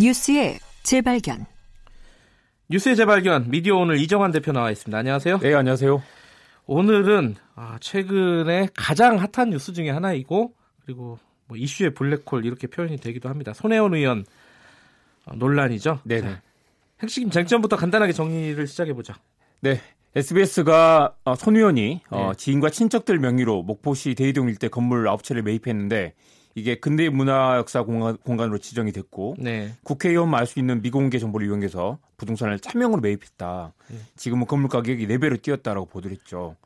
뉴스의 재발견. 뉴스의 재발견, 미디어오늘 이정환 대표 나와 있습니다. 안녕하세요. 네, 안녕하세요. 오늘은 최근에 가장 핫한 뉴스 중에 하나이고, 그리고 뭐 이슈의 블랙홀 이렇게 표현이 되기도 합니다. 손혜원 의원 논란이죠. 네. 핵심 쟁점부터 간단하게 정리를 시작해보죠. 네. SBS가 손 의원이 지인과 친척들 명의로 목포시 대의동 일대 건물 9채를 매입했는데 이게 근대 문화 역사 공간으로 지정이 됐고 네. 국회의원만 알 수 있는 미공개 정보를 이용해서 부동산을 차명으로 매입했다. 네. 지금은 건물 가격이 4배로 뛰었다라고 보도를 했죠.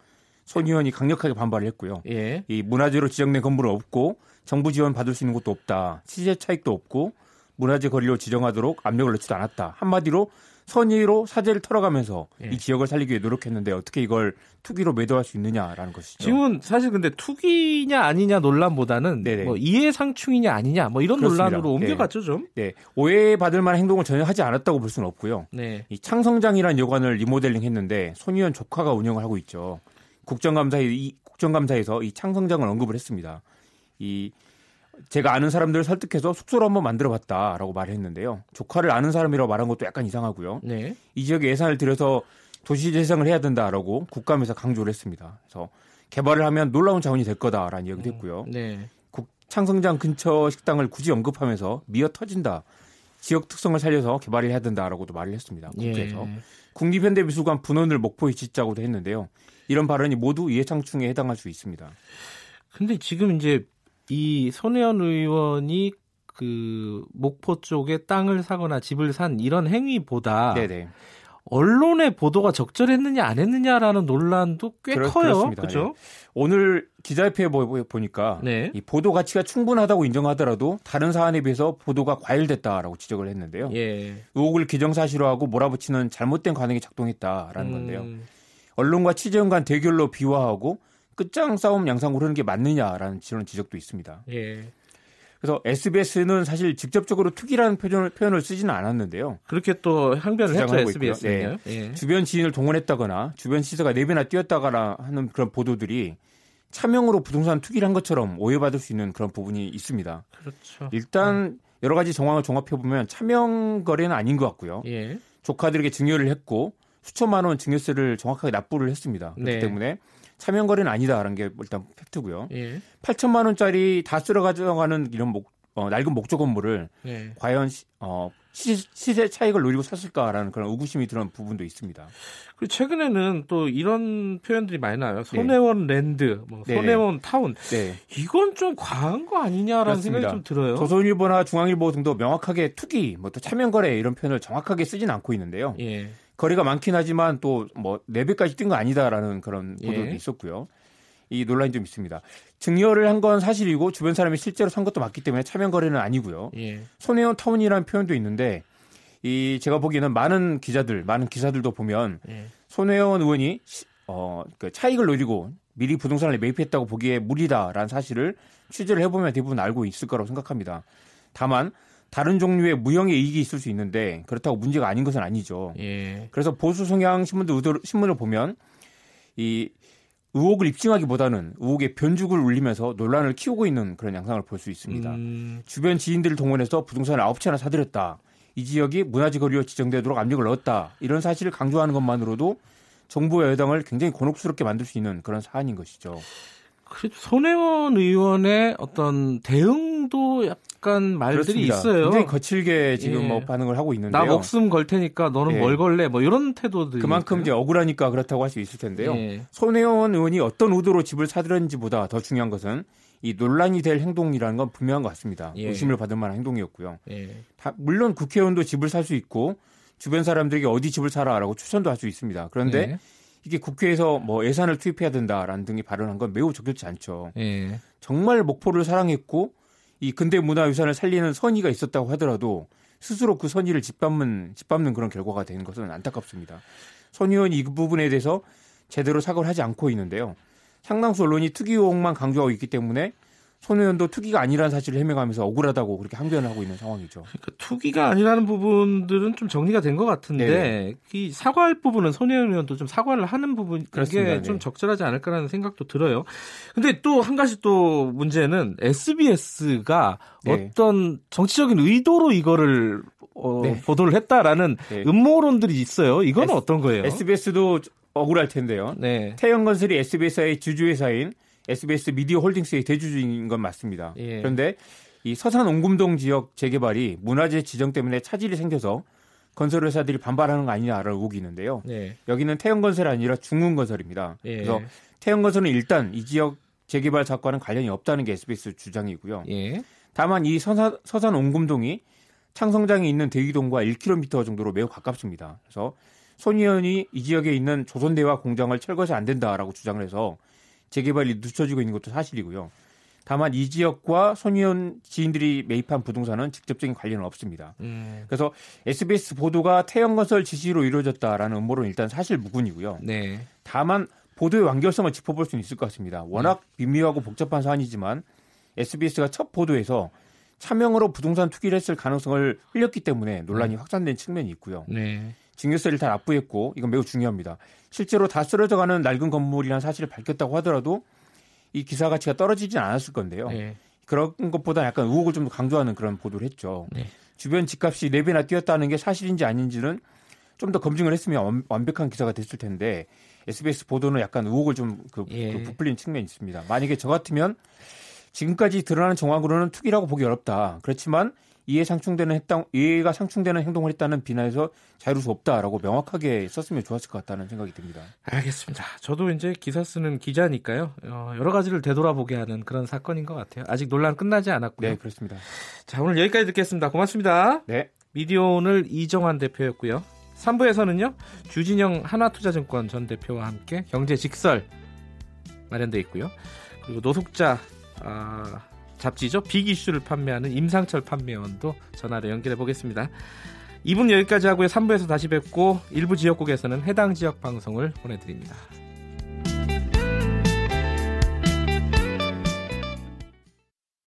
손 의원이 강력하게 반발을 했고요. 예. 이 문화재로 지정된 건물은 없고 정부 지원 받을 수 있는 곳도 없다. 시세 차익도 없고 문화재 거리로 지정하도록 압력을 넣지도 않았다. 한마디로 선의로 사재를 털어가면서 예. 이 지역을 살리기 위해 노력했는데 어떻게 이걸 투기로 매도할 수 있느냐라는 것이죠. 지금은 사실 근데 투기냐 아니냐 논란보다는 뭐 이해상충이냐 아니냐 뭐 이런 그렇습니다. 논란으로 옮겨갔죠 좀. 네. 오해받을 만한 행동을 전혀 하지 않았다고 볼 수는 없고요. 네. 이 창성장이라는 여관을 리모델링했는데 손 의원 조카가 운영을 하고 있죠. 국정감사에서 이 창성장을 언급을 했습니다. 이 제가 아는 사람들을 설득해서 숙소를 한번 만들어봤다라고 말했는데요. 조카를 아는 사람이라고 말한 것도 약간 이상하고요. 네. 이 지역에 예산을 들여서 도시재생을 해야 된다라고 국감에서 강조를 했습니다. 그래서 개발을 하면 놀라운 자원이 될 거다라는 이야기도 했고요. 네. 창성장 근처 식당을 굳이 언급하면서 미어 터진다. 지역 특성을 살려서 개발을 해야 된다라고도 말을 했습니다. 국회에서. 예. 국립현대미술관 분원을 목포에 짓자고도 했는데요. 이런 발언이 모두 이해창충에 해당할 수 있습니다. 근데 지금 이제 이 손혜원 의원이 그 목포 쪽에 땅을 사거나 집을 산 이런 행위보다 네네. 언론의 보도가 적절했느냐 안 했느냐라는 논란도 꽤 커요. 그렇죠? 네. 오늘 기자회의에 보니까 네. 이 보도 가치가 충분하다고 인정하더라도 다른 사안에 비해서 보도가 과열됐다라고 지적을 했는데요. 예. 의혹을 기정사실화하고 몰아붙이는 잘못된 관행이 작동했다라는 건데요. 언론과 취재원 간 대결로 비화하고 끝장 싸움 양상으로 흐르는 게 맞느냐라는 지적도 있습니다. 예. 그래서 SBS는 사실 직접적으로 투기라는 표현을 쓰지는 않았는데요. 그렇게 또 항변을 했죠, SBS는요. 네. 예. 주변 지인을 동원했다거나 주변 시세가 4배나 뛰었다거나 하는 그런 보도들이 차명으로 부동산 투기를 한 것처럼 오해받을 수 있는 그런 부분이 있습니다. 그렇죠. 일단 여러 가지 정황을 종합해보면 차명 거래는 아닌 것 같고요. 예. 조카들에게 증여를 했고 수천만 원 증여세를 정확하게 납부를 했습니다. 그렇기 네. 때문에 차명 거래는 아니다라는 게 일단 팩트고요. 예. 8천만 원짜리 다 쓸어 가져가는 이런 낡은 목조 건물을 예. 과연 시세 차익을 노리고 샀을까라는 그런 의구심이 드는 부분도 있습니다. 그리고 최근에는 또 이런 표현들이 많이 나와요. 손혜원 네. 랜드, 뭐 손혜원 네. 타운. 네. 이건 좀 과한 거 아니냐라는 그렇습니다. 생각이 좀 들어요. 조선일보나 중앙일보 등도 명확하게 투기, 뭐 또 차명 거래 이런 표현을 정확하게 쓰진 않고 있는데요. 예. 거리가 많긴 하지만 또 뭐 4배까지 뛴 거 아니다라는 그런 보도도 예. 있었고요. 이 논란이 좀 있습니다. 증여를 한 건 사실이고 주변 사람이 실제로 산 것도 맞기 때문에 차명 거래는 아니고요. 예. 손혜원 타운이라는 표현도 있는데 이 제가 보기에는 많은 기사들도 보면 예. 손혜원 의원이 그 차익을 노리고 미리 부동산을 매입했다고 보기에 무리다라는 사실을 취재를 해보면 대부분 알고 있을 거라고 생각합니다. 다만 다른 종류의 무형의 이익이 있을 수 있는데 그렇다고 문제가 아닌 것은 아니죠. 예. 그래서 보수 성향 신문을 보면 이 의혹을 입증하기보다는 의혹의 변죽을 울리면서 논란을 키우고 있는 그런 양상을 볼 수 있습니다. 주변 지인들을 동원해서 부동산을 9채나 사들였다. 이 지역이 문화재 거리로 지정되도록 압력을 넣었다. 이런 사실을 강조하는 것만으로도 정부와 여당을 굉장히 곤혹스럽게 만들 수 있는 그런 사안인 것이죠. 그래도 손혜원 의원의 어떤 대응도 약간 말들이 그렇습니다. 있어요. 굉장히 거칠게 지금 예. 뭐 반응을 하고 있는데요. 나 목숨 걸 테니까 너는 예. 뭘 걸래? 뭐 이런 태도들. 그만큼 이제 억울하니까 그렇다고 할 수 있을 텐데요. 예. 손혜원 의원이 어떤 의도로 집을 사들였는지보다 더 중요한 것은 이 논란이 될 행동이라는 건 분명한 것 같습니다. 예. 의심을 받을 만한 행동이었고요. 예. 물론 국회의원도 집을 살 수 있고 주변 사람들에게 어디 집을 사라라고 추천도 할 수 있습니다. 그런데 예. 이게 국회에서 뭐 예산을 투입해야 된다라는 등의 발언한 건 매우 적절치 않죠. 예. 정말 목포를 사랑했고 이 근대 문화유산을 살리는 선의가 있었다고 하더라도 스스로 그 선의를 짓밟는 그런 결과가 된 것은 안타깝습니다. 손 의원이 이 부분에 대해서 제대로 사과를 하지 않고 있는데요. 상당수 언론이 투기 의혹만 강조하고 있기 때문에 손혜원도 투기가 아니라는 사실을 해명하면서 억울하다고 그렇게 항변을 하고 있는 상황이죠. 그러니까 투기가 아니라는 부분들은 좀 정리가 된 것 같은데 이 사과할 부분은 손혜원 의원도 좀 사과를 하는 부분 그게 좀 적절하지 않을까라는 생각도 들어요. 그런데 또 한 가지 또 문제는 SBS가 어떤 정치적인 의도로 이거를 보도를 했다라는 음모론들이 있어요. 이건 어떤 거예요? SBS도 억울할 텐데요. 네. 태영건설이 SBS의 주주회사인 SBS 미디어 홀딩스의 대주주인 건 맞습니다. 예. 그런데 이 서산 옹금동 지역 재개발이 문화재 지정 때문에 차질이 생겨서 건설회사들이 반발하는 거 아니냐라는 의혹이 있는데요. 예. 여기는 태영건설이 아니라 중흥건설입니다. 예. 그래서 태영건설은 일단 이 지역 재개발 사건과는 관련이 없다는 게 SBS 주장이고요. 예. 다만 이 서산 옹금동이 창성장이 있는 대의동과 1km 정도로 매우 가깝습니다. 그래서 손 의원이 이 지역에 있는 조선대화 공장을 철거시 안 된다라고 주장을 해서 재개발이 늦춰지고 있는 것도 사실이고요. 다만 이 지역과 손 의원 지인들이 매입한 부동산은 직접적인 관련은 없습니다. 그래서 SBS 보도가 태영건설 지시로 이루어졌다라는 음모론 일단 사실 무근이고요. 네. 다만 보도의 완결성을 짚어볼 수는 있을 것 같습니다. 워낙 미묘하고 복잡한 사안이지만 SBS가 첫 보도에서 차명으로 부동산 투기를 했을 가능성을 흘렸기 때문에 논란이 확산된 측면이 있고요. 네. 증여세를 다 납부했고 이건 매우 중요합니다. 실제로 다 쓰러져가는 낡은 건물이라는 사실을 밝혔다고 하더라도 이 기사 가치가 떨어지진 않았을 건데요. 네. 그런 것보다 약간 의혹을 좀 강조하는 그런 보도를 했죠. 네. 주변 집값이 4배나 뛰었다는 게 사실인지 아닌지는 좀 더 검증을 했으면 완벽한 기사가 됐을 텐데 SBS 보도는 약간 의혹을 좀 부풀린 측면이 있습니다. 만약에 저 같으면 지금까지 드러나는 정황으로는 투기라고 보기 어렵다. 그렇지만 이해가 상충되는 행동을 했다는 비난에서 자유로울 수 없다라고 명확하게 썼으면 좋았을 것 같다는 생각이 듭니다. 알겠습니다. 저도 이제 기사 쓰는 기자니까요. 여러 가지를 되돌아보게 하는 그런 사건인 것 같아요. 아직 논란 끝나지 않았고요. 네, 그렇습니다. 자, 오늘 여기까지 듣겠습니다. 고맙습니다. 네. 미디어오늘 이정환 대표였고요. 3부에서는요. 주진형 하나투자증권 전 대표와 함께 경제 직설 마련돼 있고요. 그리고 노숙자 잡지죠. 빅 이슈를 판매하는 임상철 판매원도 전화로 연결해 보겠습니다. 2분 여기까지 하고요. 3부에서 다시 뵙고 일부 지역국에서는 해당 지역 방송을 보내드립니다.